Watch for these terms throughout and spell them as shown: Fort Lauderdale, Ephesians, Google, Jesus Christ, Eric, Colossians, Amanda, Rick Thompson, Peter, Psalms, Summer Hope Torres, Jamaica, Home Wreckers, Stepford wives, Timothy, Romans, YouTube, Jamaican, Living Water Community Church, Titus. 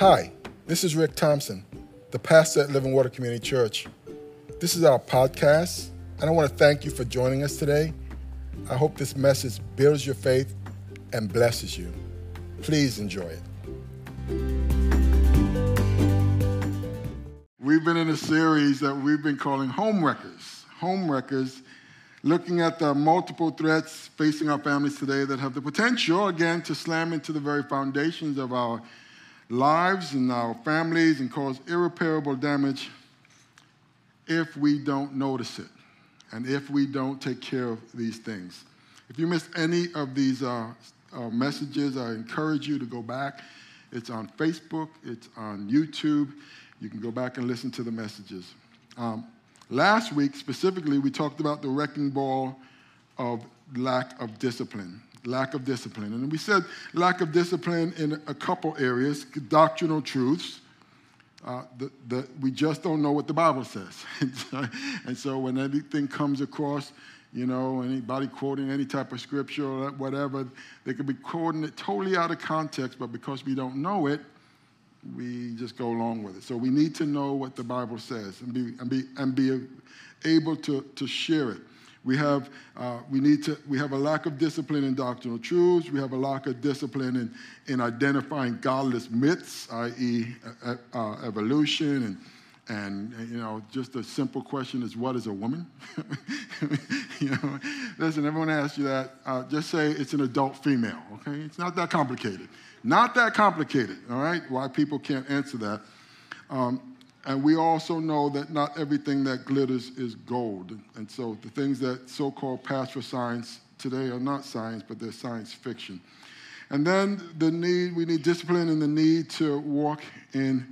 Hi, this is Rick Thompson, the pastor at Living Water Community Church. This is our podcast, and I want to thank you for joining us today. I hope this message builds your faith and blesses you. Please enjoy it. We've been in a series that we've been calling Home Wreckers. Home Wreckers, looking at the multiple threats facing our families today that have the potential, again, to slam into the very foundations of our lives and our families and cause irreparable damage if we don't notice it and if we don't take care of these things. If you missed any of these messages, I encourage you to go back. It's on Facebook. It's on YouTube. You can go back and listen to the messages. Last week, specifically, we talked about the wrecking ball of lack of discipline. And we said lack of discipline in a couple areas, doctrinal truths. We just don't know what the Bible says. And so when anything comes across, you know, anybody quoting any type of scripture or whatever, they could be quoting it totally out of context, but because we don't know it, we just go along with it. So we need to know what the Bible says and be able to share it. We have a lack of discipline in doctrinal truths. We have a lack of discipline in identifying godless myths, i.e., evolution, and you know, just a simple question is, what is a woman? You know, listen, everyone asks you that. Just say it's an adult female. Okay, it's not that complicated. Not that complicated. All right, why people can't answer that. And we also know that not everything that glitters is gold. And so the things that so-called pass for science today are not science, but they're science fiction. And then we need discipline and the need to walk in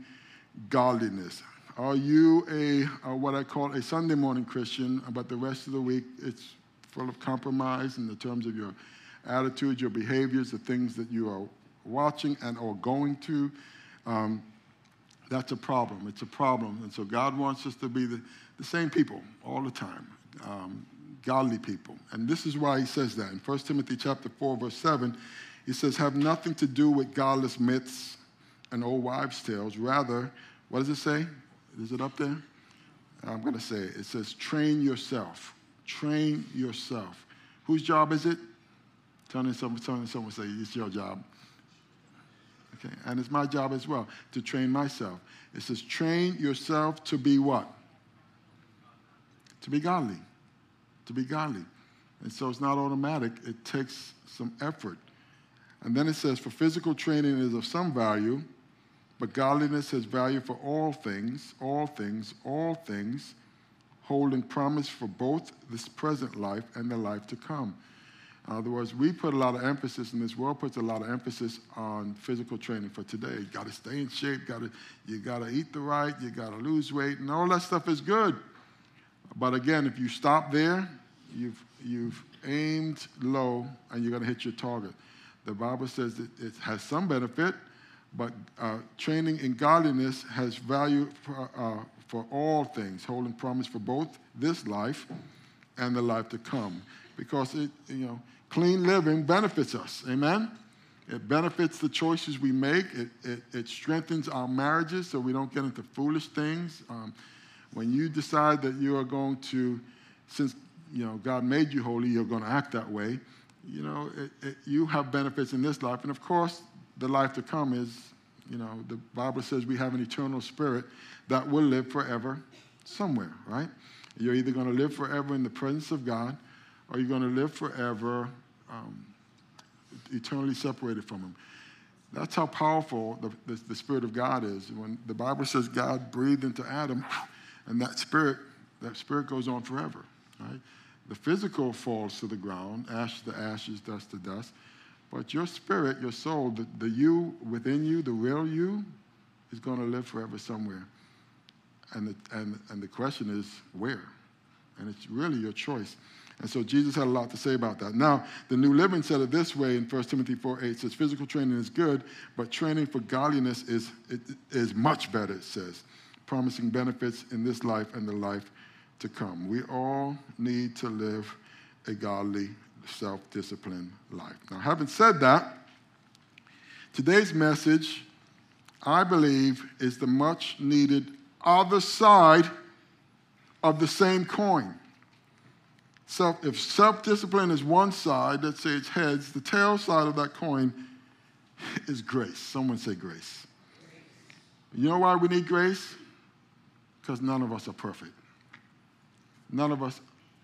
godliness. Are you a what I call a Sunday morning Christian, but the rest of the week it's full of compromise in the terms of your attitudes, your behaviors, the things that you are watching and or going to? That's a problem. It's a problem. And so God wants us to be the same people all the time, godly people. And this is why he says that. In 1 Timothy chapter 4, verse 7, he says, have nothing to do with godless myths and old wives' tales. Rather, what does it say? Is it up there? I'm going to say it. It says, train yourself. Train yourself. Whose job is it? Turn to someone say, it's your job. Okay. And it's my job as well to train myself. It says, train yourself to be what? To be godly. To be godly. And so it's not automatic. It takes some effort. And then it says, for physical training is of some value, but godliness has value for all things, holding promise for both this present life and the life to come. In other words, we put a lot of emphasis, and this world puts a lot of emphasis on physical training for today. You got to stay in shape. You got to eat the right. You got to lose weight, and all that stuff is good. But again, if you stop there, you've aimed low, and you're going to hit your target. The Bible says that it has some benefit, but training in godliness has value for all things, holding promise for both this life and the life to come. Because clean living benefits us, amen? It benefits the choices we make. It strengthens our marriages so we don't get into foolish things. When you decide that you are going to, since God made you holy, you're going to act that way, you have benefits in this life. And of course, the life to come is, the Bible says we have an eternal spirit that will live forever somewhere, right? You're either going to live forever in the presence of God, or you're going to live forever eternally separated from him. That's how powerful the Spirit of God is. When the Bible says God breathed into Adam, and that Spirit goes on forever, right? The physical falls to the ground, ashes to ashes, dust to dust. But your spirit, your soul, the you within you, the real you, is going to live forever somewhere. And the question is, where? And it's really your choice. And so Jesus had a lot to say about that. Now, the New Living said it this way in 1 Timothy 4:8. Says, physical training is good, but training for godliness is much better, it says, promising benefits in this life and the life to come. We all need to live a godly, self-disciplined life. Now, having said that, today's message I believe, is the much-needed other side of the same coin. So if self-discipline is one side, let's say it's heads, the tail side of that coin is grace. Someone say grace. You know why we need grace? Because none of us are perfect. None of us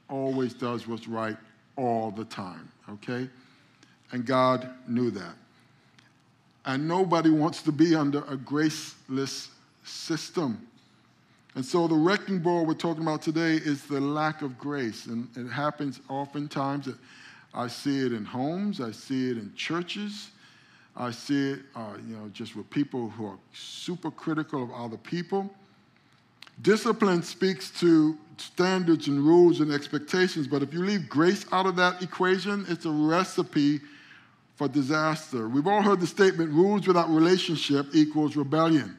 always does what's right all the time, okay? And God knew that. And nobody wants to be under a graceless system. And so the wrecking ball we're talking about today is the lack of grace. And it happens oftentimes. I see it in homes. I see it in churches. I see it just with people who are super critical of other people. Discipline speaks to standards and rules and expectations, but if you leave grace out of that equation, it's a recipe for disaster. We've all heard the statement, rules without relationship equals rebellion.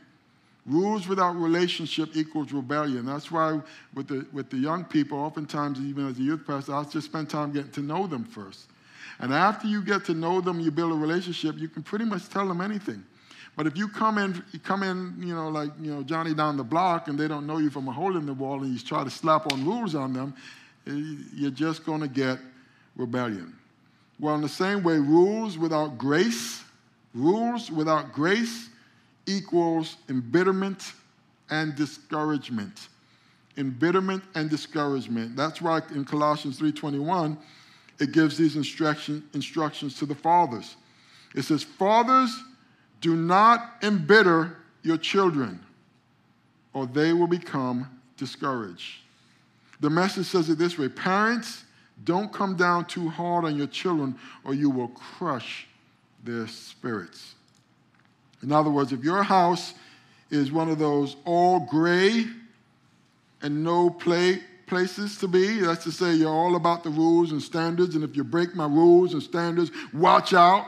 Rules without relationship equals rebellion. That's why with the young people, oftentimes, even as a youth pastor, I just spend time getting to know them first. And after you get to know them, you build a relationship, you can pretty much tell them anything. But if you come in, Johnny down the block, and they don't know you from a hole in the wall, and you try to slap on rules on them, you're just going to get rebellion. Well, in the same way, rules without grace equals embitterment and discouragement. Embitterment and discouragement. That's why in Colossians 3:21, it gives these instructions to the fathers. It says, "Fathers, do not embitter your children, or they will become discouraged." The Message says it this way, "Parents, don't come down too hard on your children, or you will crush their spirits." In other words, if your house is one of those all gray and no play places to be, that's to say you're all about the rules and standards, and if you break my rules and standards, watch out,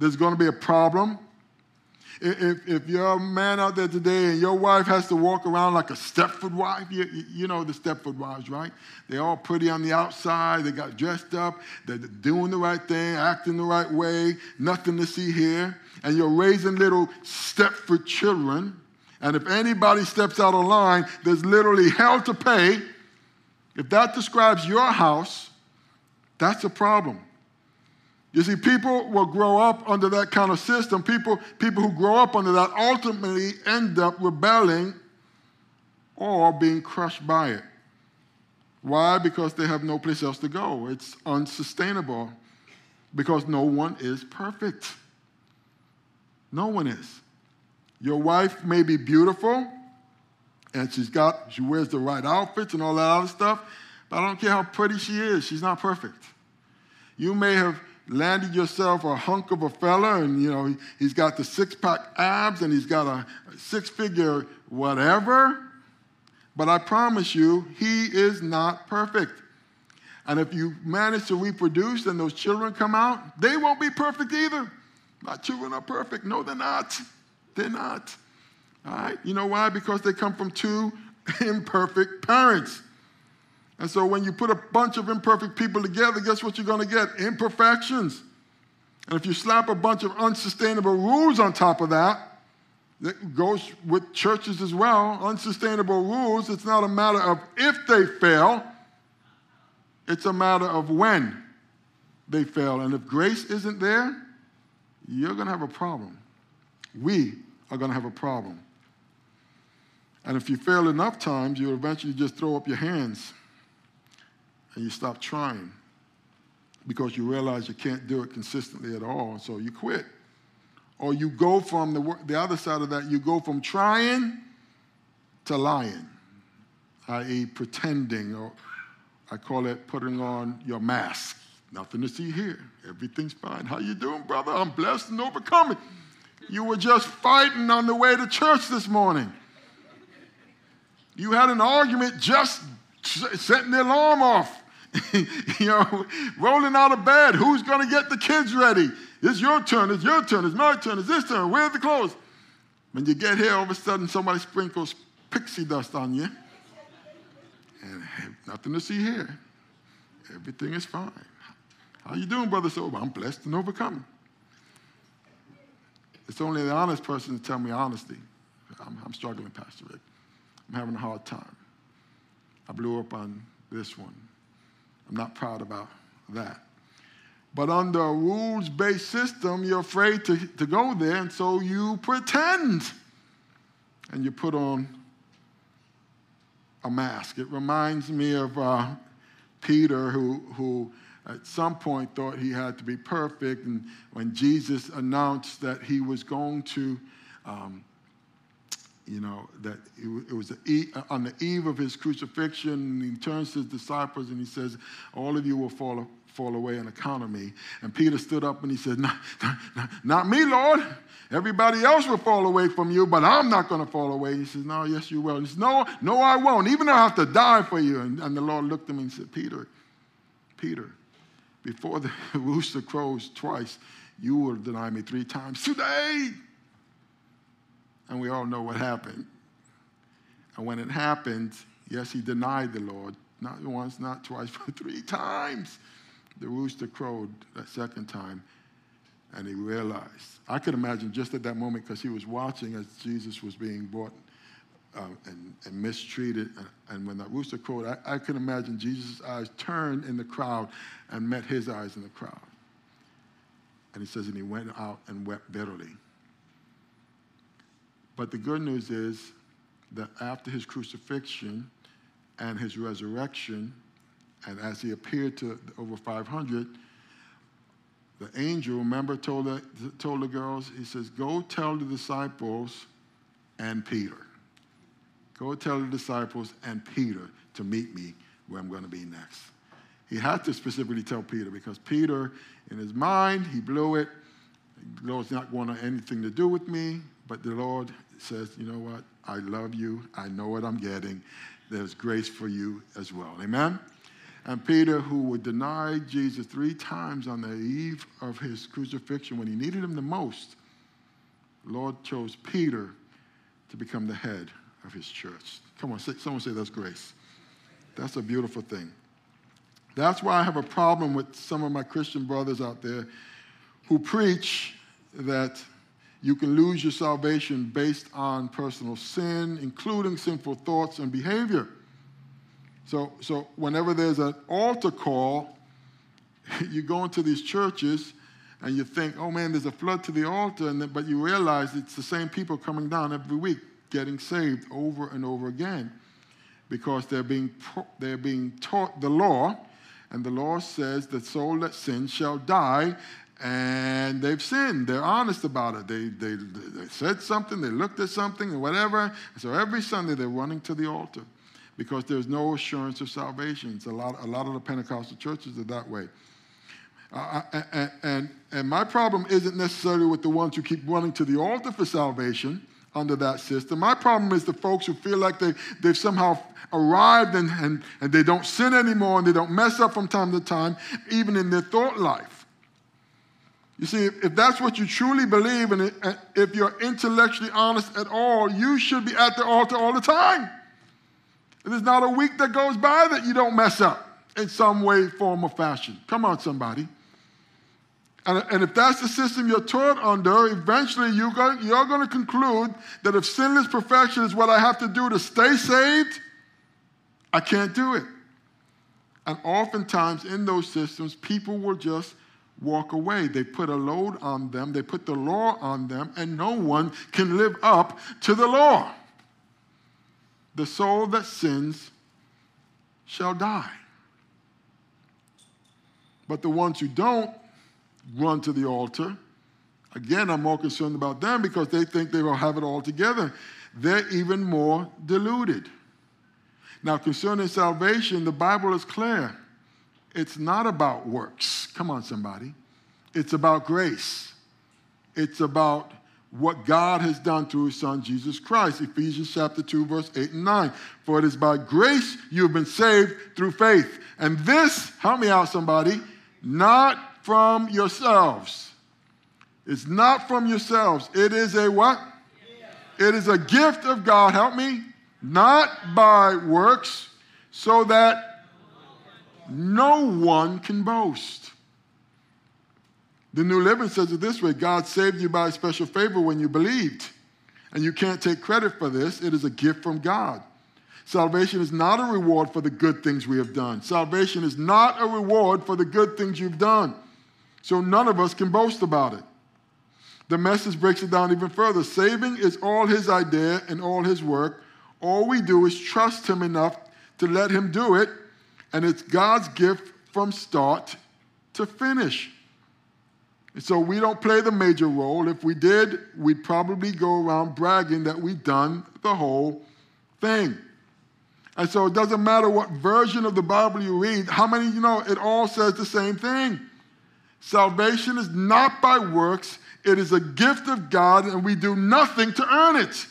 there's going to be a problem. If you're a man out there today and your wife has to walk around like a Stepford wife, you know the Stepford wives, right? They're all pretty on the outside. They got dressed up. They're doing the right thing, acting the right way, nothing to see here. And you're raising little Stepford children. And if anybody steps out of line, there's literally hell to pay. If that describes your house, that's a problem. You see, people will grow up under that kind of system. People who grow up under that ultimately end up rebelling or being crushed by it. Why? Because they have no place else to go. It's unsustainable because no one is perfect. No one is. Your wife may be beautiful, and she wears the right outfits and all that other stuff, but I don't care how pretty she is. She's not perfect. You may have landed yourself a hunk of a fella, and he's got the six-pack abs and he's got a six-figure whatever, but I promise you, he is not perfect. And if you manage to reproduce and those children come out, they won't be perfect either. My children are perfect. No, they're not. They're not. All right? You know why? Because they come from two imperfect parents. And so when you put a bunch of imperfect people together, guess what you're going to get? Imperfections. And if you slap a bunch of unsustainable rules on top of that, that goes with churches as well, unsustainable rules, it's not a matter of if they fail, it's a matter of when they fail. And if grace isn't there, you're going to have a problem. We are going to have a problem. And if you fail enough times, you'll eventually just throw up your hands. And you stop trying because you realize you can't do it consistently at all, so you quit. Or you go from the other side of that, you go from trying to lying, i.e. pretending, or I call it putting on your mask. Nothing to see here. Everything's fine. How you doing, brother? I'm blessed and overcoming. You were just fighting on the way to church this morning. You had an argument just setting the alarm off. Rolling out of bed. Who's going to get the kids ready? It's your turn. It's your turn. It's my turn. It's this turn. Where's the clothes? When you get here, all of a sudden, somebody sprinkles pixie dust on you. And nothing to see here. Everything is fine. How you doing, brother? So I'm blessed and overcoming. It's only the honest person to tell me honesty. I'm struggling, Pastor Rick. I'm having a hard time. I blew up on this one. I'm not proud about that. But under a rules-based system, you're afraid to go there, and so you pretend. And you put on a mask. It reminds me of Peter, who at some point thought he had to be perfect. And when Jesus announced that he was going to, that it was on the eve of his crucifixion, he turns to his disciples and he says, all of you will fall away on account of me. And Peter stood up and he said, not me, Lord. Everybody else will fall away from you, but I'm not going to fall away. And he says, no, yes, you will. And he says, no, I won't. Even though I have to die for you. And the Lord looked at him and said, Peter, before the rooster crows twice, you will deny me 3 times today. And we all know what happened. And when it happened, yes, he denied the Lord. Not once, not twice, but 3 times. The rooster crowed that second time, and he realized. I could imagine just at that moment, because he was watching as Jesus was being brought and mistreated. And when that rooster crowed, I could imagine Jesus' eyes turned in the crowd and met his eyes in the crowd. And he says, and he went out and wept bitterly. But the good news is that after his crucifixion and his resurrection, and as he appeared to over 500, the angel, remember, told the girls, he says, go tell the disciples and Peter. Go tell the disciples and Peter to meet me where I'm going to be next. He had to specifically tell Peter, because Peter, in his mind, he blew it. The Lord's not going to have anything to do with me. But the Lord says, you know what? I love you. I know what I'm getting. There's grace for you as well. Amen? And Peter, who would deny Jesus 3 times on the eve of his crucifixion when he needed him the most, the Lord chose Peter to become the head of his church. Come on, someone say that's grace. That's a beautiful thing. That's why I have a problem with some of my Christian brothers out there who preach that you can lose your salvation based on personal sin, including sinful thoughts and behavior. So whenever there's an altar call, you go into these churches and you think, oh man, there's a flood to the altar, but you realize it's the same people coming down every week, getting saved over and over again, because they're being taught the law, and the law says the soul that sins shall die, and they've sinned. They're honest about it. They said something, they looked at something, or whatever. So every Sunday they're running to the altar, because there's no assurance of salvation. It's a lot of the Pentecostal churches are that way. And my problem isn't necessarily with the ones who keep running to the altar for salvation under that system. My problem is the folks who feel like they've somehow arrived and they don't sin anymore, and they don't mess up from time to time, even in their thought life. You see, if that's what you truly believe, and if you're intellectually honest at all, you should be at the altar all the time. There's not a week that goes by that you don't mess up in some way, form, or fashion. Come on, somebody. And if that's the system you're taught under, eventually you're going to conclude that if sinless perfection is what I have to do to stay saved, I can't do it. And oftentimes in those systems, people will just walk away. They put a load on them. They put the law on them, and no one can live up to the law. The soul that sins shall die. But the ones who don't run to the altar, again, I'm more concerned about them, because they think they will have it all together. They're even more deluded. Now, concerning salvation, the Bible is clear. It's not about works. Come on, somebody. It's about grace. It's about what God has done through his son, Jesus Christ. Ephesians chapter 2, verse 8 and 9. For it is by grace you have been saved through faith. And this, help me out, somebody, not from yourselves. It's not from yourselves. It is a what? Yeah. It is a gift of God, help me, not by works, so that no one can boast. The New Living says it this way: God saved you by special favor when you believed. And you can't take credit for this. It is a gift from God. Salvation is not a reward for the good things we have done. Salvation is not a reward for the good things you've done. So none of us can boast about it. The Message breaks it down even further. Saving is all his idea and all his work. All we do is trust him enough to let him do it, and it's God's gift from start to finish. And so we don't play the major role. If we did, we'd probably go around bragging that we've done the whole thing. And so it doesn't matter what version of the Bible you read, how many you know, it all says the same thing. Salvation is not by works. It is a gift of God, and we do nothing to earn it.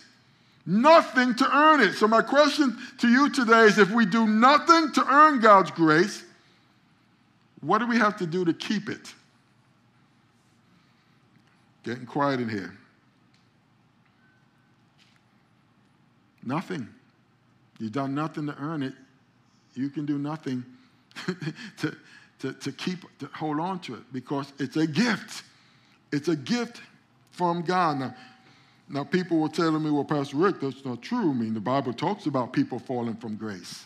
Nothing to earn it. So my question to you today is, if we do nothing to earn God's grace, what do we have to do to keep it? Getting quiet in here. Nothing. You've done nothing to earn it. You can do nothing to hold on to it, because it's a gift. It's a gift from God. Now people will tell me, well, Pastor Rick, that's not true. I mean, the Bible talks about people falling from grace.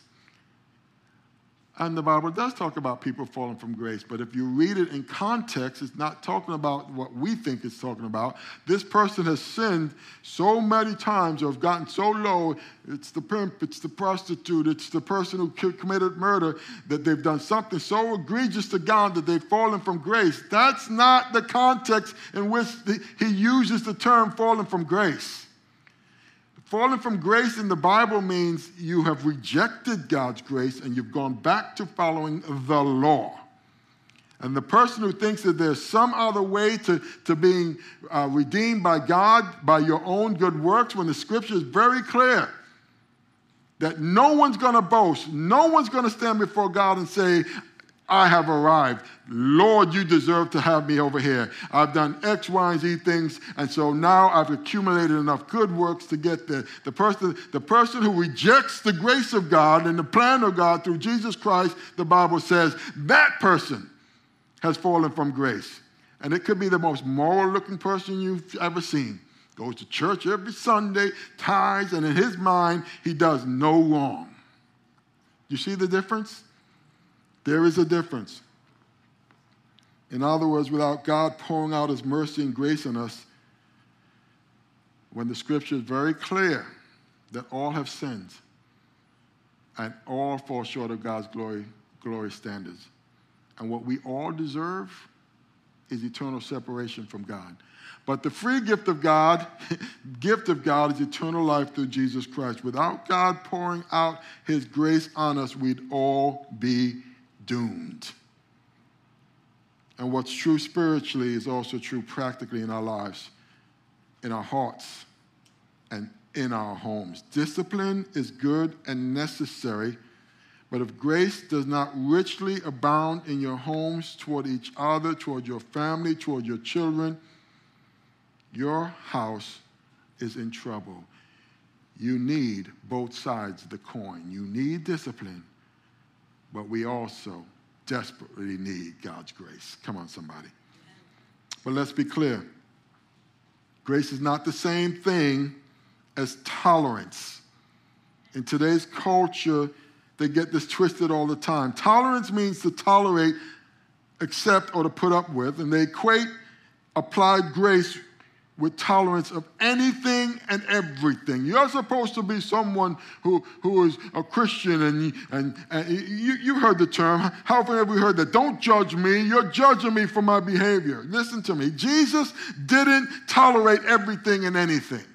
And the Bible does talk about people falling from grace, but if you read it in context, it's not talking about what we think it's talking about. This person has sinned so many times or have gotten so low, it's the pimp, it's the prostitute, it's the person who committed murder, that they've done something so egregious to God that they've fallen from grace. That's not the context in which he uses the term falling from grace. Falling from grace in the Bible means you have rejected God's grace and you've gone back to following the law. And the person who thinks that there's some other way to being redeemed by God, by your own good works, when the scripture is very clear that no one's going to boast, no one's going to stand before God and say, I have arrived. Lord, you deserve to have me over here. I've done X, Y, and Z things, and so now I've accumulated enough good works to get there. The person who rejects the grace of God and the plan of God through Jesus Christ, the Bible says, that person has fallen from grace. And it could be the most moral-looking person you've ever seen. Goes to church every Sunday, tithes, and in his mind, he does no wrong. You see the difference? There is a difference. In other words, without God pouring out his mercy and grace on us, when the scripture is very clear that all have sinned and all fall short of God's glory standards. And what we all deserve is eternal separation from God. But the free gift of God is eternal life through Jesus Christ. Without God pouring out his grace on us, we'd all be doomed. And what's true spiritually is also true practically in our lives, in our hearts, and in our homes. Discipline is good and necessary, but if grace does not richly abound in your homes, toward each other, toward your family, toward your children, your house is in trouble. You need both sides of the coin. You need discipline. But we also desperately need God's grace. Come on, somebody. But let's be clear. Grace is not the same thing as tolerance. In today's culture, they get this twisted all the time. Tolerance means to tolerate, accept, or to put up with, and they equate applied grace with tolerance of anything and everything. You're supposed to be someone who is a Christian, and you heard the term. How often have we heard that? Don't judge me. You're judging me for my behavior. Listen to me. Jesus didn't tolerate everything and anything.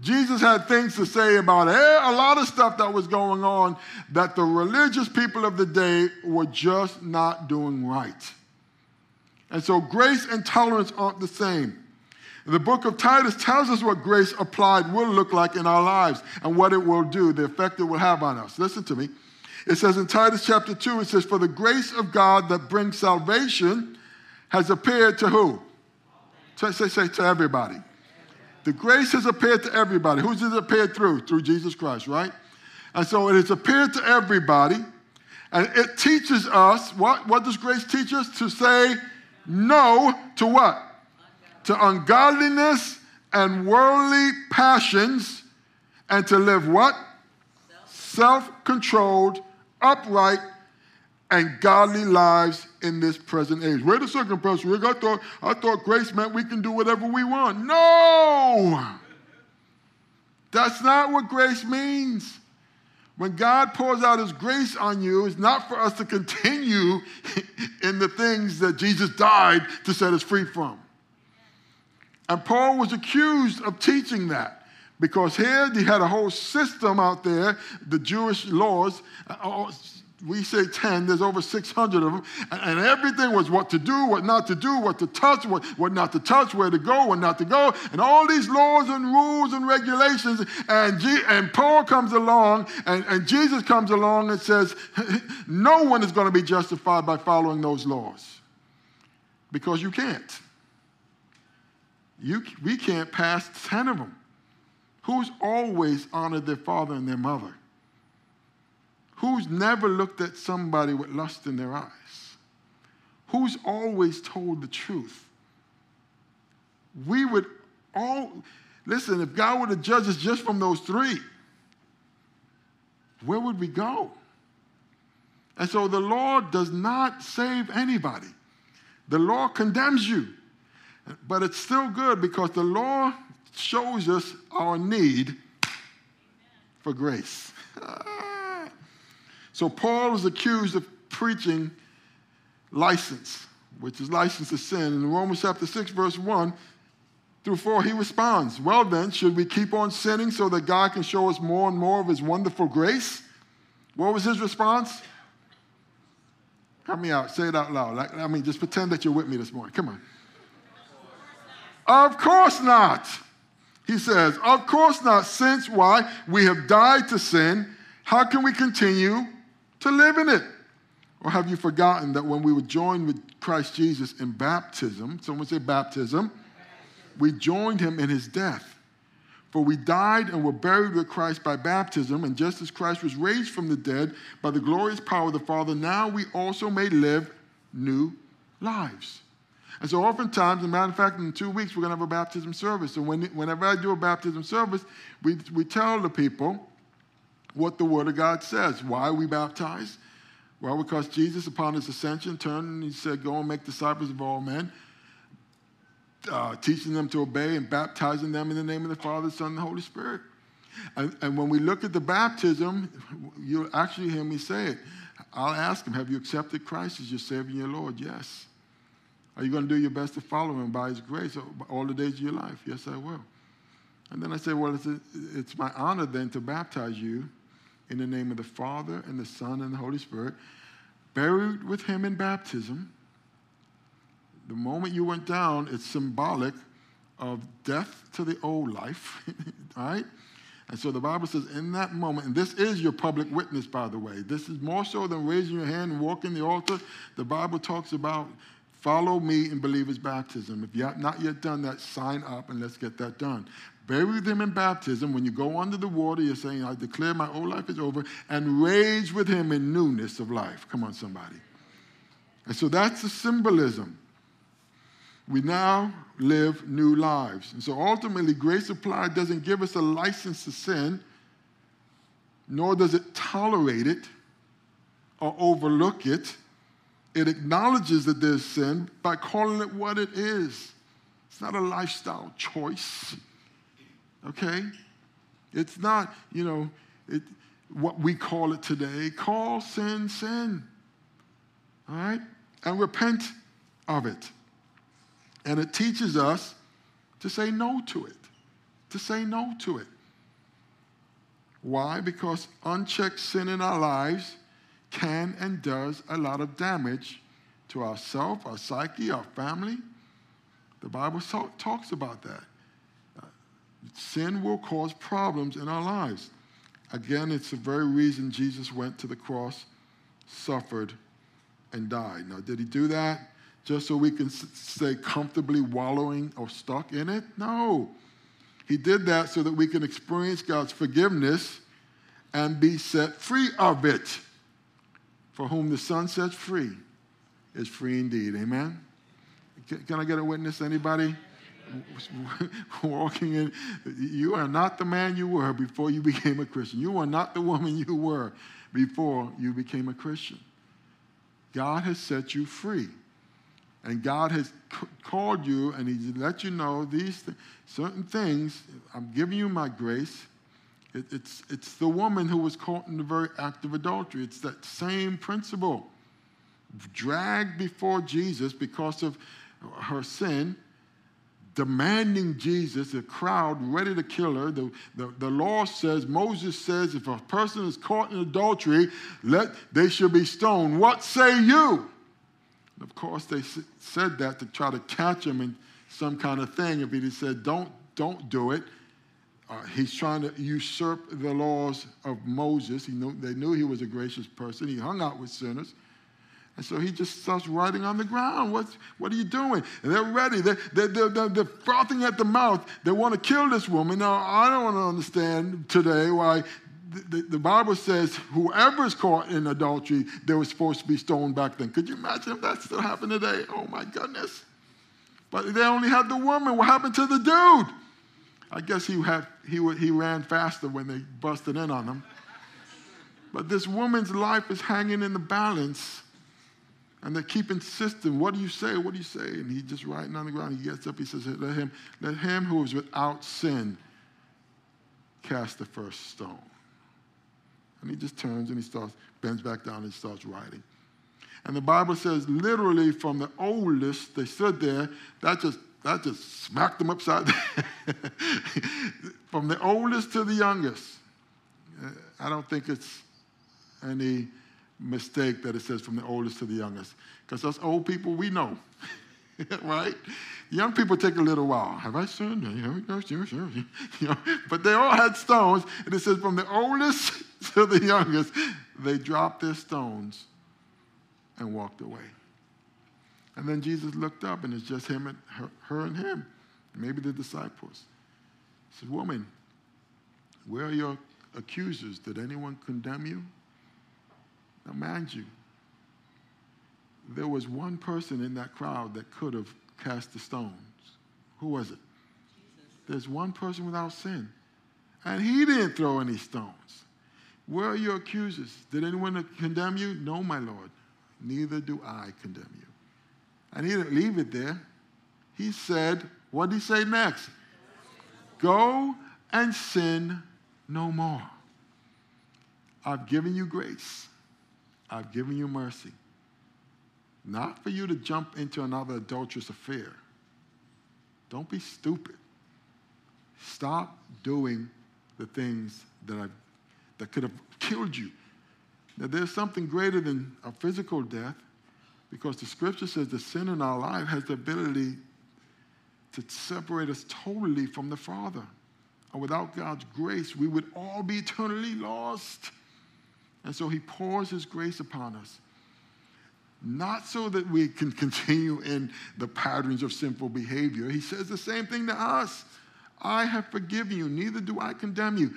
Jesus had things to say about a lot of stuff that was going on that the religious people of the day were just not doing right. And so grace and tolerance aren't the same. The book of Titus tells us what grace applied will look like in our lives and what it will do, the effect it will have on us. Listen to me. It says in Titus chapter 2, it says, for the grace of God that brings salvation has appeared to who? Say to everybody. The grace has appeared to everybody. Who's it appeared through? Through Jesus Christ, right? And so it has appeared to everybody, and it teaches us, what does grace teach us? To say no to what? To ungodliness and worldly passions, and to live what? Self-controlled, upright, and godly lives in this present age. Wait a second, Pastor Rick. I thought grace meant we can do whatever we want. No! That's not what grace means. When God pours out his grace on you, it's not for us to continue in the things that Jesus died to set us free from. And Paul was accused of teaching that, because here he had a whole system out there, the Jewish laws. We say 10, there's over 600 of them, and everything was what to do, what not to do, what to touch, what not to touch, where to go, what not to go, and all these laws and rules and regulations, and Paul comes along, and Jesus comes along and says, no one is going to be justified by following those laws, because you can't. We can't pass 10 of them. Who's always honored their father and their mother? Who's never looked at somebody with lust in their eyes? Who's always told the truth? We would all, listen, if God were to judge us just from those three, where would we go? And so the law does not save anybody. The law condemns you, but it's still good because the law shows us our need for grace. So Paul is accused of preaching license, which is license to sin. In Romans chapter 6, verse 1 through 4, he responds, well then, should we keep on sinning so that God can show us more and more of his wonderful grace? What was his response? Help me out. Say it out loud. Just pretend that you're with me this morning. Come on. Of course not. He says, of course not, since why? We have died to sin. How can we continue to live in it? Or have you forgotten that when we were joined with Christ Jesus in baptism, someone say baptism, we joined him in his death. For we died and were buried with Christ by baptism, and just as Christ was raised from the dead by the glorious power of the Father, now we also may live new lives. And so oftentimes, as a matter of fact, in 2 weeks, we're going to have a baptism service. And whenever I do a baptism service, we tell the people what the Word of God says. Why are we baptized? Well, because Jesus, upon his ascension, turned and he said, go and make disciples of all men, teaching them to obey and baptizing them in the name of the Father, Son, and the Holy Spirit. And when we look at the baptism, you'll actually hear me say it. I'll ask him, have you accepted Christ as your Savior and your Lord? Yes. Are you going to do your best to follow him by his grace all the days of your life? Yes, I will. And then I say, well, it's my honor then to baptize you in the name of the Father and the Son and the Holy Spirit, buried with him in baptism. The moment you went down, it's symbolic of death to the old life, all right? And so the Bible says in that moment, and this is your public witness, by the way. This is more so than raising your hand and walking the altar. The Bible talks about follow me in believer's baptism. If you have not yet done that, sign up and let's get that done. Bury them in baptism. When you go under the water, you're saying, I declare my old life is over, and raise with him in newness of life. Come on, somebody. And so that's the symbolism. We now live new lives. And so ultimately, grace applied doesn't give us a license to sin, nor does it tolerate it or overlook it. It acknowledges that there's sin by calling it what it is. It's not a lifestyle choice. Okay? It's not, what we call it today. Call sin, sin. All right? And repent of it. And it teaches us to say no to it. To say no to it. Why? Because unchecked sin in our lives can and does a lot of damage to ourselves, our psyche, our family. The Bible talks about that. Sin will cause problems in our lives. Again, it's the very reason Jesus went to the cross, suffered, and died. Now, did he do that just so we can stay comfortably wallowing or stuck in it? No. He did that so that we can experience God's forgiveness and be set free of it. For whom the Son sets free is free indeed. Amen? Can I get a witness? Anybody? Walking in, you are not the man you were before you became a Christian. You are not the woman you were before you became a Christian. God has set you free. And God has called you, and He's let you know these certain things. I'm giving you my grace. It's the woman who was caught in the very act of adultery. It's that same principle. Dragged before Jesus because of her sin, demanding Jesus, a crowd ready to kill her. The law says, Moses says, if a person is caught in adultery, they should be stoned. What say you? And of course, they said that to try to catch him in some kind of thing. If he said, don't do it, he's trying to usurp the laws of Moses. They knew he was a gracious person. He hung out with sinners. And so he just starts writing on the ground. What are you doing? And they're ready. They're frothing at the mouth. They want to kill this woman. Now, I don't understand today why the Bible says whoever's caught in adultery, they were supposed to be stoned back then. Could you imagine if that still happened today? Oh, my goodness. But they only had the woman. What happened to the dude? I guess he ran faster when they busted in on him. But this woman's life is hanging in the balance. And they keep insisting, what do you say? What do you say? And he's just writing on the ground. He gets up. He says, let him who is without sin cast the first stone. And he just turns and he bends back down and starts writing. And the Bible says literally from the oldest, they stood there. That just smacked them upside the head. From the oldest to the youngest. I don't think it's any mistake that it says from the oldest to the youngest, because us old people, we know, right? Young people take a little while. Have I sinned? You know, but they all had stones, and it says from the oldest to the youngest, they dropped their stones and walked away. And then Jesus looked up, and it's just him and her and him, maybe the disciples. He said, "Woman, where are your accusers? Did anyone condemn you?" Now, mind you, there was one person in that crowd that could have cast the stones. Who was it? Jesus. There's one person without sin, and he didn't throw any stones. Where are your accusers? Did anyone condemn you? No, my Lord, neither do I condemn you. And he didn't leave it there. He said, what did he say next? Go and sin no more. I've given you grace. I've given you mercy, not for you to jump into another adulterous affair. Don't be stupid. Stop doing the things that could have killed you. Now, there's something greater than a physical death, because the Scripture says the sin in our life has the ability to separate us totally from the Father. And without God's grace, we would all be eternally lost. And so he pours his grace upon us, not so that we can continue in the patterns of sinful behavior. He says the same thing to us. I have forgiven you, neither do I condemn you.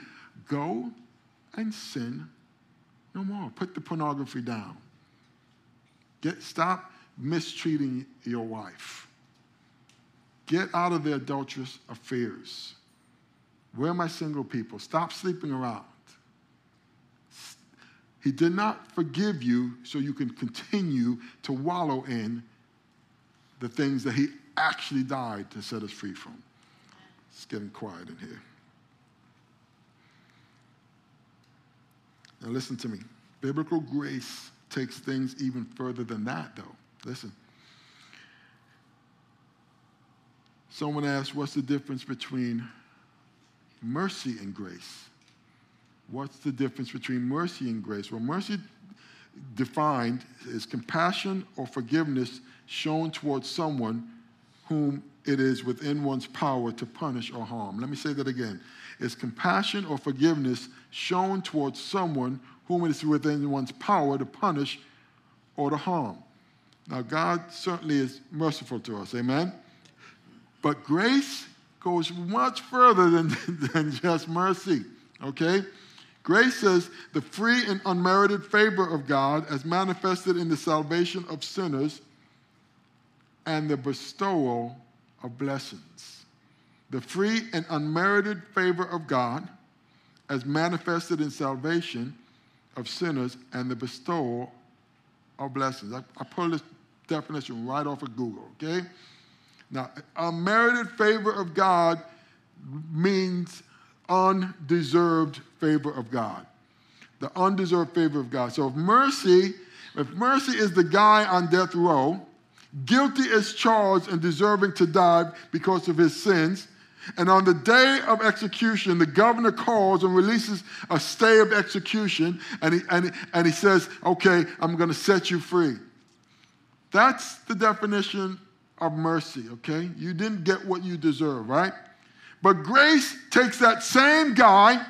Go and sin no more. Put the pornography down. Stop mistreating your wife. Get out of the adulterous affairs. Where are my single people? Stop sleeping around. He did not forgive you so you can continue to wallow in the things that he actually died to set us free from. It's getting quiet in here. Now listen to me. Biblical grace takes things even further than that, though. Listen. Someone asked, what's the difference between mercy and grace? What's the difference between mercy and grace? Well, mercy defined is compassion or forgiveness shown towards someone whom it is within one's power to punish or harm. Let me say that again. It's compassion or forgiveness shown towards someone whom it is within one's power to punish or to harm. Now, God certainly is merciful to us, amen? But grace goes much further than just mercy, okay? Grace says the free and unmerited favor of God as manifested in the salvation of sinners and the bestowal of blessings. The free and unmerited favor of God as manifested in salvation of sinners and the bestowal of blessings. I pulled this definition right off of Google, okay? Now, unmerited favor of God means undeserved favor of God. The undeserved favor of God. So if mercy is the guy on death row, guilty as charged and deserving to die because of his sins, and on the day of execution, the governor calls and releases a stay of execution, and he says, okay, I'm going to set you free. That's the definition of mercy, okay? You didn't get what you deserve, right? But grace takes that same guy,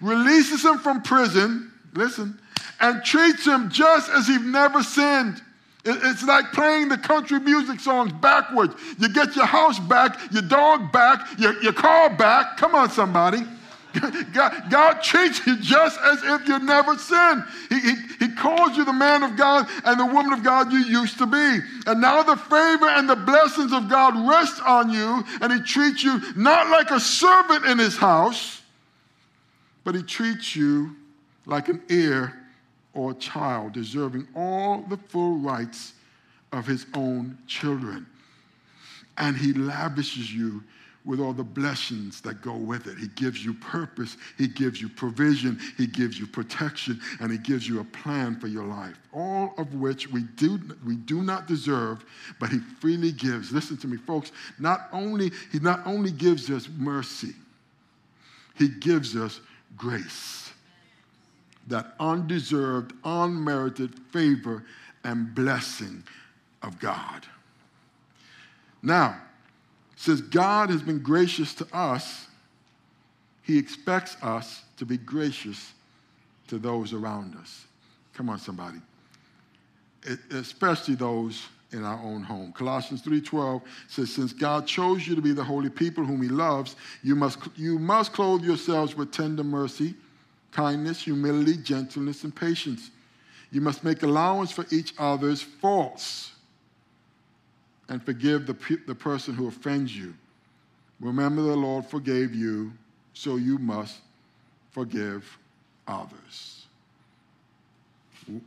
releases him from prison, listen, and treats him just as he'd never sinned. It's like playing the country music songs backwards. You get your house back, your dog back, your car back. Come on, somebody. God treats you just as if you never sinned. He calls you the man of God and the woman of God you used to be. And now the favor and the blessings of God rest on you, and he treats you not like a servant in his house, but he treats you like an heir or a child, deserving all the full rights of his own children. And he lavishes you with all the blessings that go with it. He gives you purpose, he gives you provision, he gives you protection, and he gives you a plan for your life, all of which we do not deserve, but he freely gives. Listen to me, folks. He not only gives us mercy, he gives us grace, that undeserved, unmerited favor and blessing of God. Now, since God has been gracious to us, he expects us to be gracious to those around us. Come on, somebody. Especially those in our own home. Colossians 3:12 says, since God chose you to be the holy people whom he loves, you must clothe yourselves with tender mercy, kindness, humility, gentleness, and patience. You must make allowance for each other's faults and forgive the person who offends you. Remember the Lord forgave you, so you must forgive others.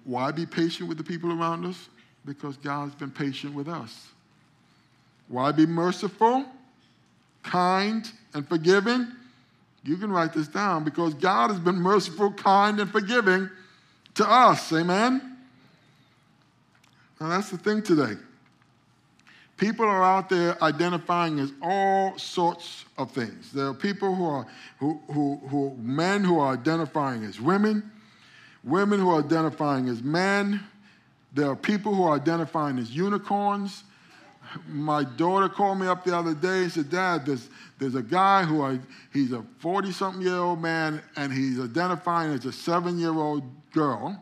Why be patient with the people around us? Because God's been patient with us. Why be merciful, kind, and forgiving? You can write this down, because God has been merciful, kind, and forgiving to us. Amen? Now, that's the thing today. People are out there identifying as all sorts of things. There are people who are men who are identifying as women, women who are identifying as men. There are people who are identifying as unicorns. My daughter called me up the other day and said, Dad, there's a guy he's a 40-something-year-old man, and he's identifying as a 7-year-old girl,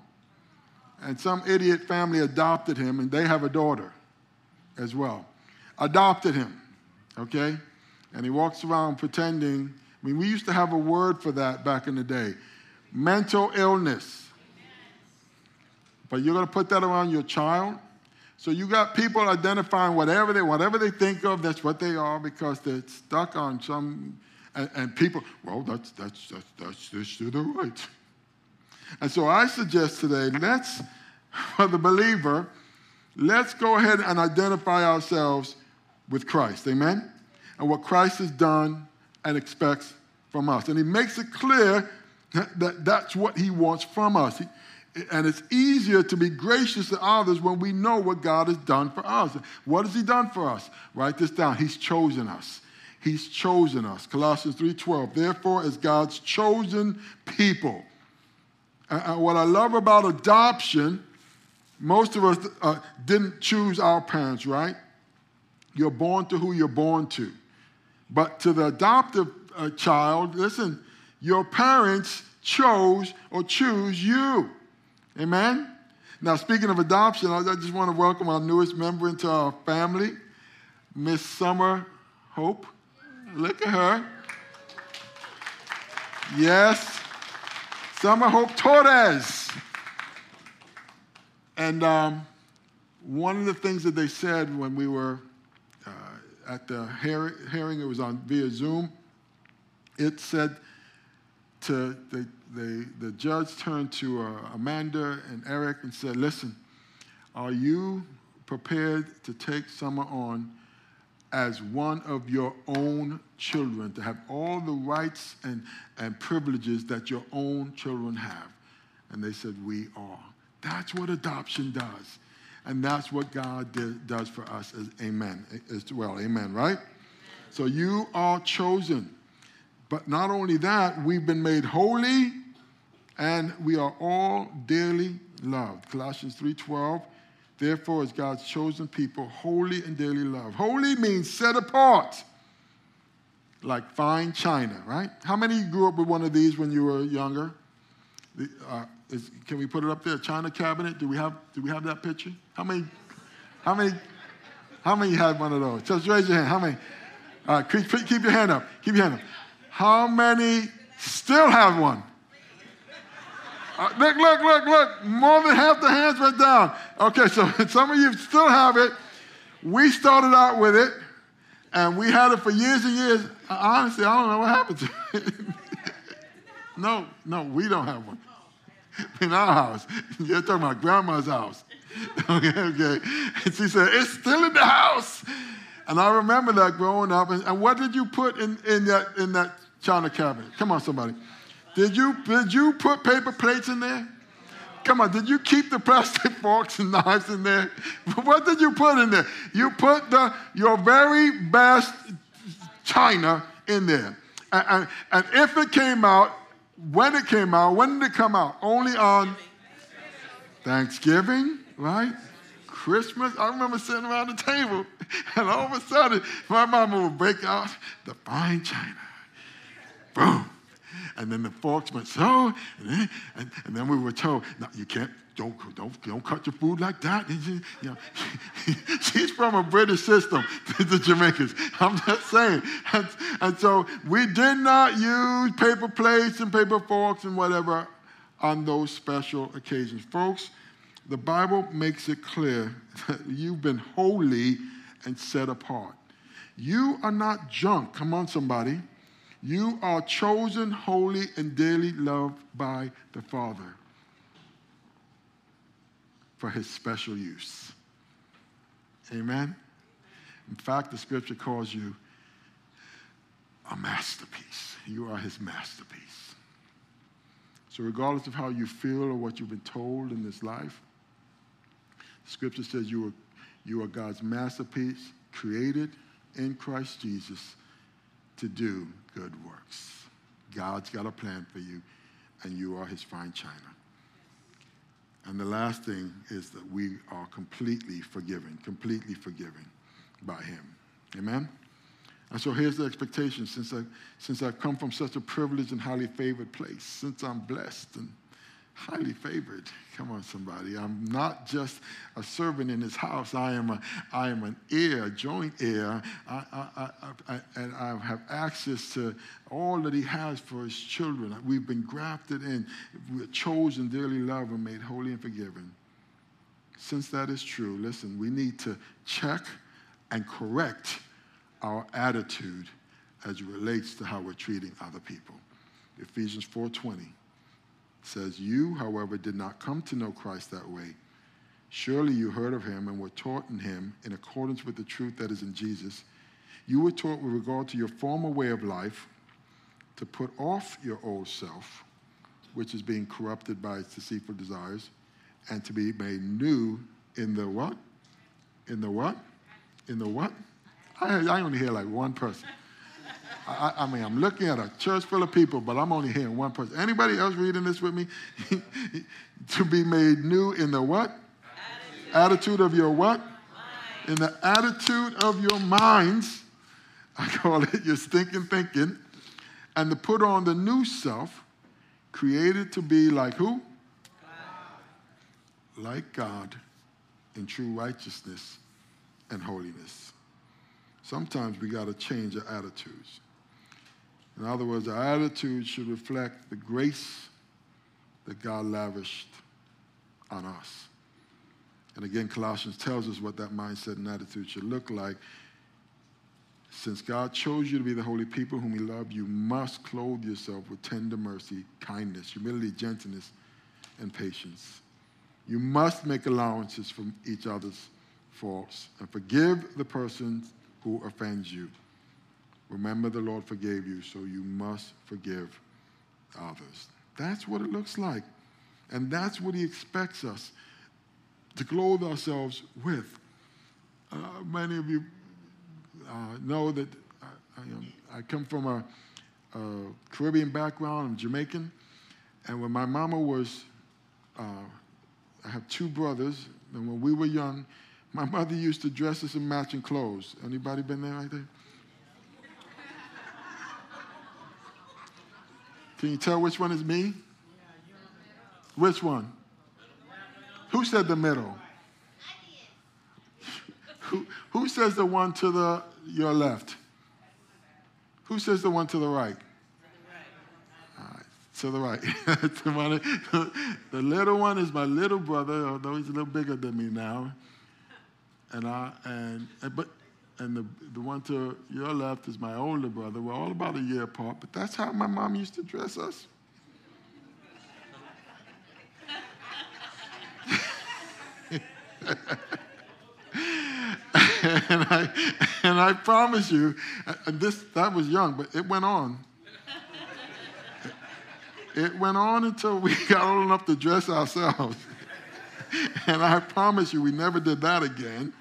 and some idiot family adopted him, and they have a daughter as well. Adopted him, okay? And he walks around pretending. I mean, we used to have a word for that back in the day, mental illness. Yes. But you're going to put that around your child? So you got people identifying whatever they think of, that's what they are, because they're stuck on some, and people, well, that's this to the right. And so I suggest today, for the believer, let's go ahead and identify ourselves with Christ, amen? And what Christ has done and expects from us. And he makes it clear that that's what he wants from us. And it's easier to be gracious to others when we know what God has done for us. What has he done for us? Write this down. He's chosen us. He's chosen us. Colossians 3:12. Therefore, as God's chosen people. And what I love about adoption, most of us didn't choose our parents, right? You're born to who you're born to. But to the adoptive child, listen, your parents chose or choose you. Amen? Now, speaking of adoption, I just want to welcome our newest member into our family, Miss Summer Hope. Look at her. Yes. Summer Hope Torres. And one of the things that they said when we were at the hearing, it was on via Zoom. It said to the judge turned to Amanda and Eric and said, listen, are you prepared to take Summer on as one of your own children, to have all the rights and privileges that your own children have? And they said, we are. That's what adoption does. And that's what God does for us as, amen, as well. Amen, right? So you are chosen. But not only that, we've been made holy, and we are all dearly loved. Colossians 3:12, therefore, as God's chosen people, holy and dearly loved. Holy means set apart, like fine china, right? How many of you grew up with one of these when you were younger? Can we put it up there? China cabinet? Do we have that picture? How many had one of those? Just raise your hand. How many? All right, keep your hand up. Keep your hand up. How many still have one? Look. More than half the hands went down. Okay, so some of you still have it. We started out with it, and we had it for years and years. Honestly, I don't know what happened to it. No, we don't have one. In our house. You're talking about grandma's house. Okay. And she said, it's still in the house. And I remember that growing up. And what did you put in that china cabinet? Come on, somebody. Did you put paper plates in there? Come on, did you keep the plastic forks and knives in there? What did you put in there? You put your very best china in there. And if it came out, when did it come out? Only on Thanksgiving, right? Christmas. I remember sitting around the table, and all of a sudden, my mama would break out the fine china. Boom. And then the forks went so, and then we were told, no, you can't, don't cut your food like that. She's from a British system, the Jamaicans. I'm just saying. And so we did not use paper plates and paper forks and whatever on those special occasions. Folks, the Bible makes it clear that you've been holy and set apart. You are not junk. Come on, somebody. You are chosen, holy, and dearly loved by the Father for his special use. Amen? In fact, the scripture calls you a masterpiece. You are his masterpiece. So regardless of how you feel or what you've been told in this life, the scripture says you are God's masterpiece, created in Christ Jesus to do good works. God's got a plan for you, and you are his fine china. And the last thing is that we are completely forgiven by him. Amen? And so here's the expectation. Since I've come from such a privileged and highly favored place, since I'm blessed and highly favored, come on, somebody. I'm not just a servant in his house. I am an heir, a joint heir, and I have access to all that he has for his children. We've been grafted in. We're chosen, dearly loved, and made holy and forgiven. Since that is true, listen, we need to check and correct our attitude as it relates to how we're treating other people. Ephesians 4:20. Says, you, however, did not come to know Christ that way. Surely you heard of him and were taught in him in accordance with the truth that is in Jesus. You were taught with regard to your former way of life to put off your old self, which is being corrupted by its deceitful desires, and to be made new in the what? In the what? In the what? I only hear like one person. I mean, I'm looking at a church full of people, but I'm only hearing one person. Anybody else reading this with me? To be made new in the what? Attitude of your what? Mind. In the attitude of your minds. I call it your stinking thinking. And to put on the new self, created to be like who? God. Like God in true righteousness and holiness. Sometimes we got to change our attitudes. In other words, our attitudes should reflect the grace that God lavished on us. And again, Colossians tells us what that mindset and attitude should look like. Since God chose you to be the holy people whom he loved, you must clothe yourself with tender mercy, kindness, humility, gentleness, and patience. You must make allowances for each other's faults and forgive the person who offends you. Remember, the Lord forgave you, so you must forgive others. That's what it looks like. And that's what he expects us to clothe ourselves with. Many of you know that I come from a Caribbean background. I'm Jamaican. And when my mama was, I have two brothers, and when we were young, my mother used to dress us in matching clothes. Anybody been there like that? Can you tell which one is me? Which one? Who said the middle? Who says the one to your left? Who says the one to the right? To the right. The little one is my little brother, although he's a little bigger than me now. And the one to your left is my older brother. We're all about a year apart, but that's how my mom used to dress us. And I promise you, that was young, but it went on. It went on until we got old enough to dress ourselves. And I promise you, we never did that again.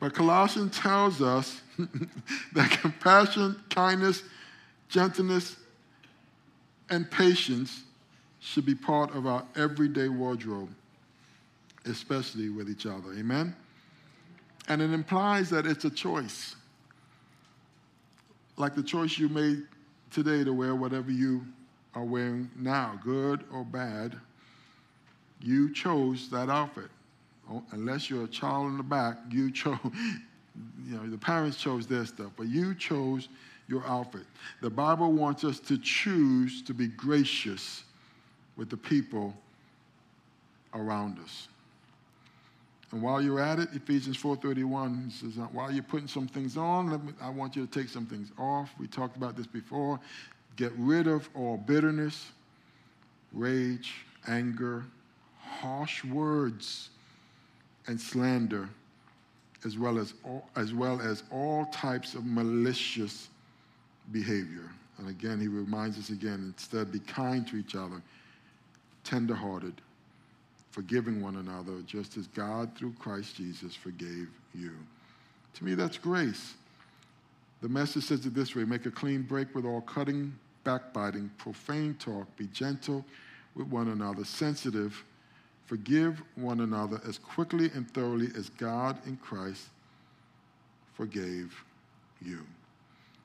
But Colossians tells us that compassion, kindness, gentleness, and patience should be part of our everyday wardrobe, especially with each other. Amen? And it implies that it's a choice, like the choice you made today to wear whatever you are wearing now, good or bad. You chose that outfit. Unless you're a child in the back, you chose, the parents chose their stuff, but you chose your outfit. The Bible wants us to choose to be gracious with the people around us. And while you're at it, Ephesians 4:31 says, while you're putting some things on, I want you to take some things off. We talked about this before. Get rid of all bitterness, rage, anger, harsh words, and slander, as well as all types of malicious behavior. And again, he reminds us again, instead, be kind to each other, tenderhearted, forgiving one another, just as God, through Christ Jesus, forgave you. To me, that's grace. The Message says it this way: make a clean break with all cutting, backbiting, profane talk. Be gentle with one another, sensitive. Forgive one another as quickly and thoroughly as God in Christ forgave you.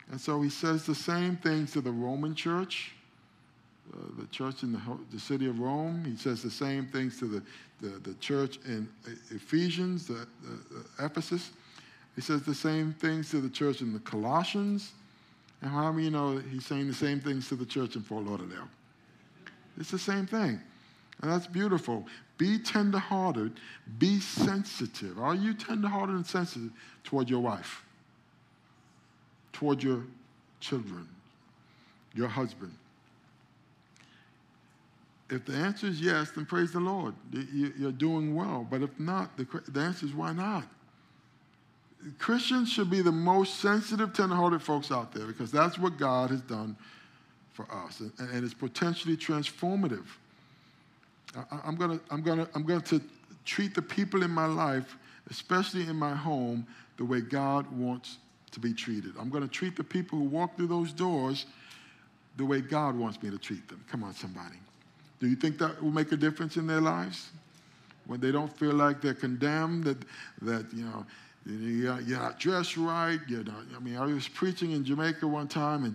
And so he says the same things to the Roman church, the church in the city of Rome. He says the same things to the church in Ephesians, Ephesus. He says the same things to the church in the Colossians. And how many know that he's saying the same things to the church in Fort Lauderdale? It's the same thing. And that's beautiful. Be tenderhearted. Be sensitive. Are you tenderhearted and sensitive toward your wife, toward your children, your husband? If the answer is yes, then praise the Lord. You're doing well. But if not, the answer is why not? Christians should be the most sensitive, tenderhearted folks out there, because that's what God has done for us. And it's potentially transformative. I'm going to treat the people in my life, especially in my home, the way God wants to be treated. I'm going to treat the people who walk through those doors the way God wants me to treat them. Come on, somebody. Do you think that will make a difference in their lives? When they don't feel like they're condemned, that you're not dressed right. I was preaching in Jamaica one time,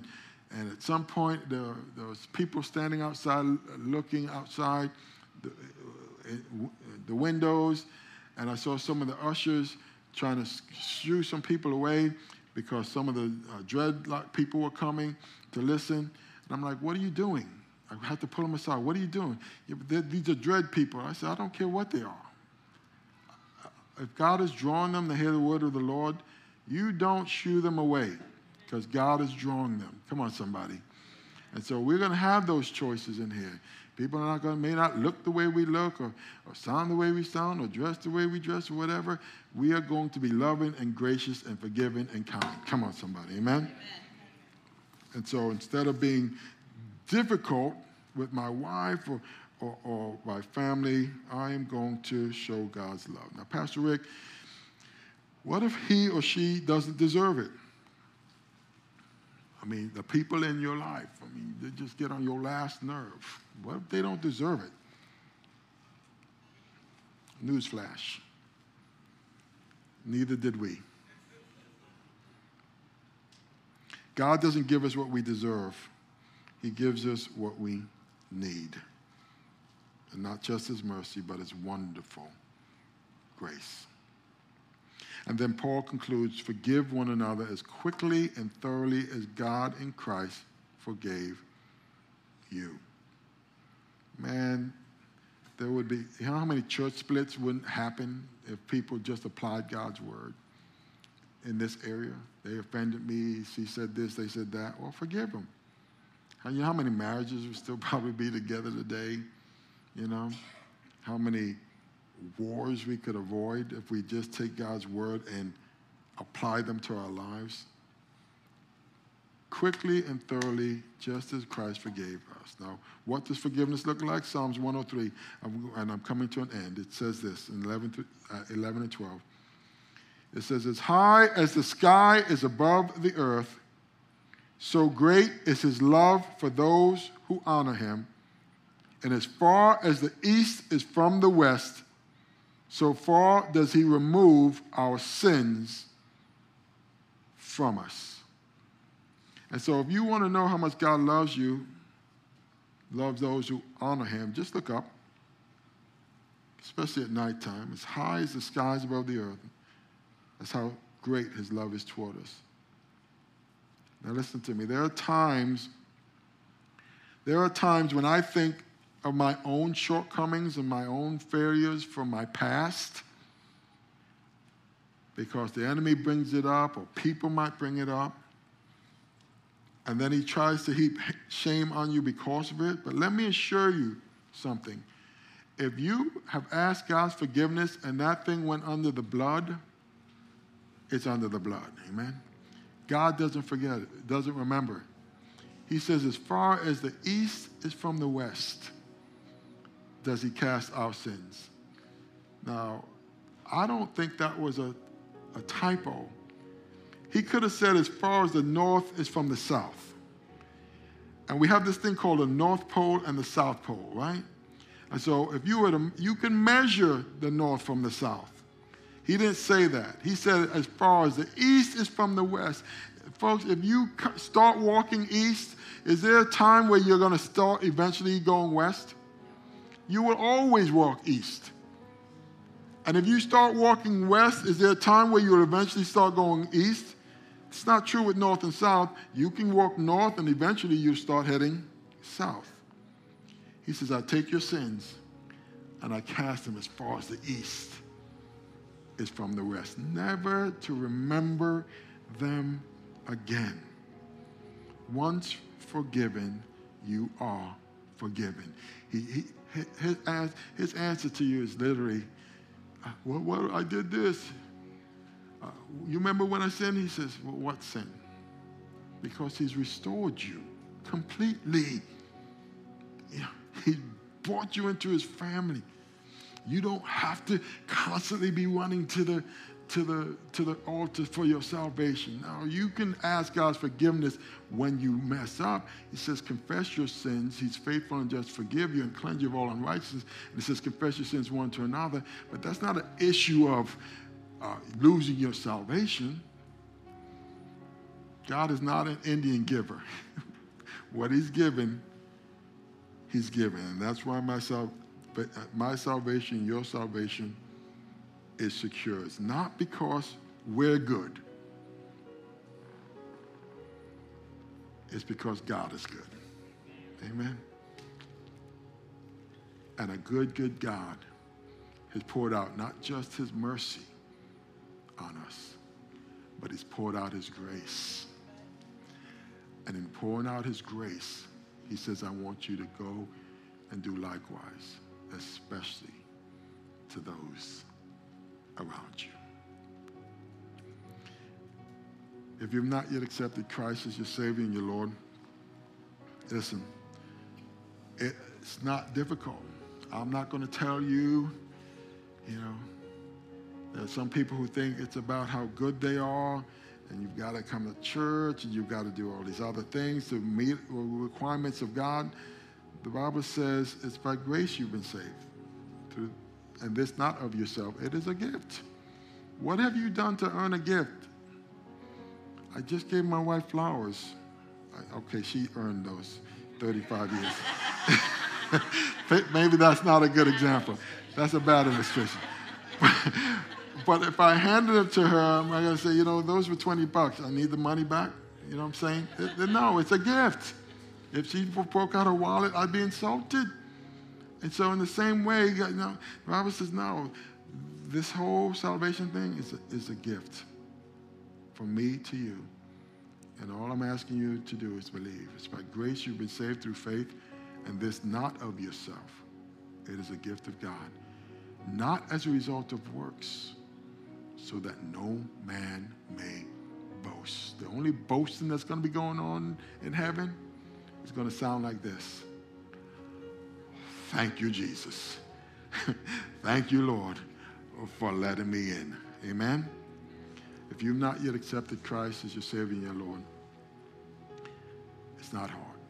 and at some point there was people standing outside, looking outside the windows, and I saw some of the ushers trying to shoo some people away because some of the dreadlock people were coming to listen. And I'm like, what are you doing? I had to pull them aside. What are you doing? Yeah, these are dread people. I said, I don't care what they are. If God has drawn them to hear the word of the Lord, You don't shoo them away because God is drawing them. Come on, somebody. And so we're going to have those choices in here. People are not going to, may not look the way we look or sound the way we sound or dress the way we dress or whatever. We are going to be loving and gracious and forgiving and kind. Come on, somebody. Amen? Amen. And so instead of being difficult with my wife or my family, I am going to show God's love. Now, Pastor Rick, what if he or she doesn't deserve it? I mean, the people in your life, I mean, they just get on your last nerve. What if they don't deserve it? Newsflash. Neither did we. God doesn't give us what we deserve. He gives us what we need. And not just His mercy, but His wonderful grace. And then Paul concludes, forgive one another as quickly and thoroughly as God in Christ forgave you. Man, there would be, you know how many church splits wouldn't happen if people just applied God's word in this area? They offended me, she said this, they said that. Well, forgive them. And you know how many marriages would still probably be together today? You know, how many wars we could avoid if we just take God's word and apply them to our lives. Quickly and thoroughly, just as Christ forgave us. Now, what does forgiveness look like? Psalms 103, and I'm coming to an end. It says this in 11 and 12. It says, as high as the sky is above the earth, so great is His love for those who honor Him. And as far as the east is from the west, so far does He remove our sins from us. And so if you want to know how much God loves you, loves those who honor Him, just look up, especially at nighttime. As high as the skies above the earth, that's how great His love is toward us. Now listen to me. There are times when I think of my own shortcomings and my own failures from my past, because the enemy brings it up or people might bring it up, and then he tries to heap shame on you because of it. But let me assure you something. If you have asked God's forgiveness and that thing went under the blood, it's under the blood. Amen? God doesn't forget it, doesn't remember it. He says, as far as the east is from the west, does He cast our sins. Now, I don't think that was a typo. He could have said as far as the north is from the south. And we have this thing called the North Pole and the South Pole, right? And so if you were to, you can measure the north from the south. He didn't say that. He said as far as the east is from the west. Folks, if you start walking east, is there a time where you're going to start eventually going west? You will always walk east. And if you start walking west, is there a time where you'll eventually start going east? It's not true with north and south. You can walk north and eventually you'll start heading south. He says, I take your sins and I cast them as far as the east is from the west, never to remember them again. Once forgiven, you are forgiven. His answer to you is literally, well, I did this. You remember when I sinned? He says, well, what sin? Because He's restored you completely. Yeah, He brought you into His family. You don't have to constantly be running to the altar for your salvation. Now, you can ask God's forgiveness when you mess up. He says, confess your sins. He's faithful and just to forgive you and cleanse you of all unrighteousness. And He says, confess your sins one to another. But that's not an issue of losing your salvation. God is not an Indian giver. What He's given, He's given. And that's why my salvation, your salvation, is secure. It's not because we're good. It's because God is good. Amen? And a good, good God has poured out not just His mercy on us, but he's poured out his grace. And in pouring out his grace, he says, I want you to go and do likewise, especially to those around you. If you've not yet accepted Christ as your Savior and your Lord, listen, it's not difficult. I'm not going to tell you, there are some people who think it's about how good they are, and you've got to come to church, and you've got to do all these other things to meet the requirements of God. The Bible says it's by grace you've been saved, and this not of yourself. It is a gift. What have you done to earn a gift? I just gave my wife flowers. Okay, she earned those 35 years. Maybe that's not a good example. That's a bad illustration. But if I handed it to her, I'm not going to say, those were $20. I need the money back. You know what I'm saying? No, it's a gift. If she broke out her wallet, I'd be insulted. And so in the same way, the Bible says, no, this whole salvation thing is a gift from me to you. And all I'm asking you to do is believe. It's by grace you've been saved through faith, and this not of yourself. It is a gift of God, not as a result of works, so that no man may boast. The only boasting that's going to be going on in heaven is going to sound like this. Thank you, Jesus. Thank you, Lord, for letting me in. Amen? If you've not yet accepted Christ as your Savior and your Lord, it's not hard.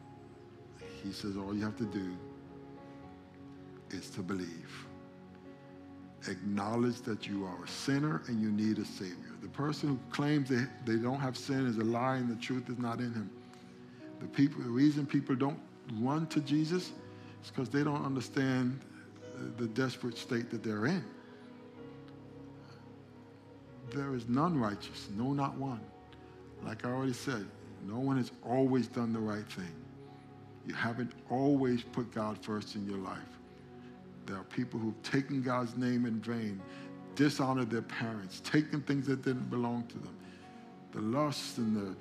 He says all you have to do is to believe. Acknowledge that you are a sinner and you need a Savior. The person who claims they don't have sin is a liar, and the truth is not in him. The reason people don't run to Jesus is because they don't understand the desperate state that they're in. There is none righteous, no, not one. Like I already said, no one has always done the right thing. You haven't always put God first in your life. There are people who've taken God's name in vain, dishonored their parents, taken things that didn't belong to them. The lust and the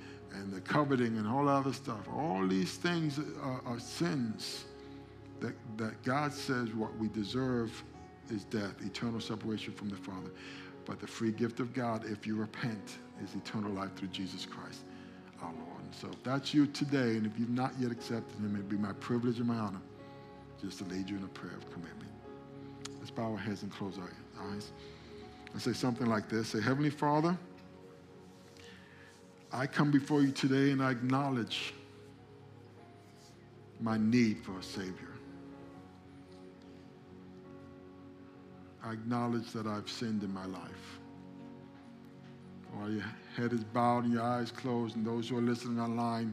coveting and all other stuff, all these things are sins that God says what we deserve is death, eternal separation from the Father. But the free gift of God, if you repent, is eternal life through Jesus Christ, our Lord. And so if that's you today, and if you've not yet accepted him, it'd be my privilege and my honor just to lead you in a prayer of commitment. Let's bow our heads and close our eyes and say something like this. Say, Heavenly Father, I come before you today and I acknowledge my need for a Savior. I acknowledge that I've sinned in my life. While your head is bowed and your eyes closed, and those who are listening online,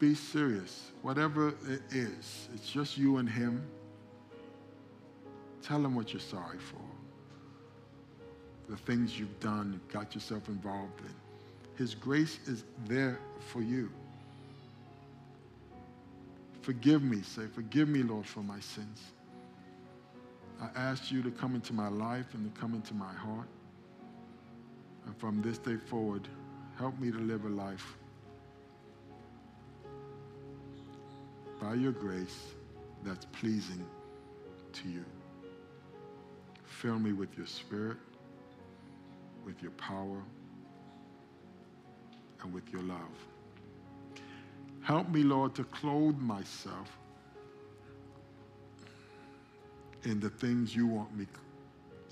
be serious. Whatever it is, it's just you and him. Tell him what you're sorry for. The things you've done, you've got yourself involved in. His grace is there for you. Forgive me, say, forgive me, Lord, for my sins. I ask you to come into my life and to come into my heart. And from this day forward, help me to live a life by your grace that's pleasing to you. Fill me with your spirit, with your power, and with your love. Help me, Lord, to clothe myself in the things you want me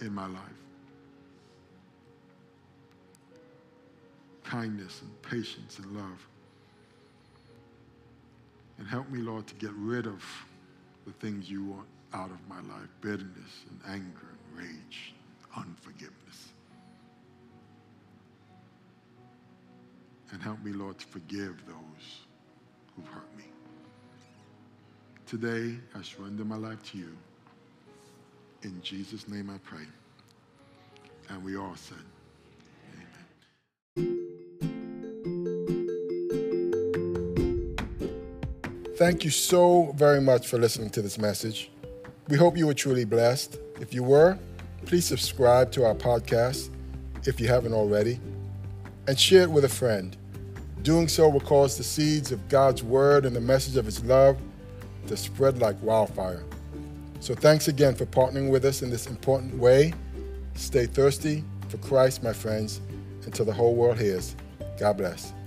in my life. Kindness and patience and love. And help me, Lord, to get rid of the things you want out of my life, bitterness and anger and rage, unforgiveness. And help me, Lord, to forgive those who've hurt me. Today, I surrender my life to you. In Jesus' name I pray. And we all said, amen. Thank you so very much for listening to this message. We hope you were truly blessed. If you were, please subscribe to our podcast. if you haven't already, and share it with a friend. Doing so will cause the seeds of God's word and the message of his love to spread like wildfire. So thanks again for partnering with us in this important way. Stay thirsty for Christ, my friends, until the whole world hears. God bless.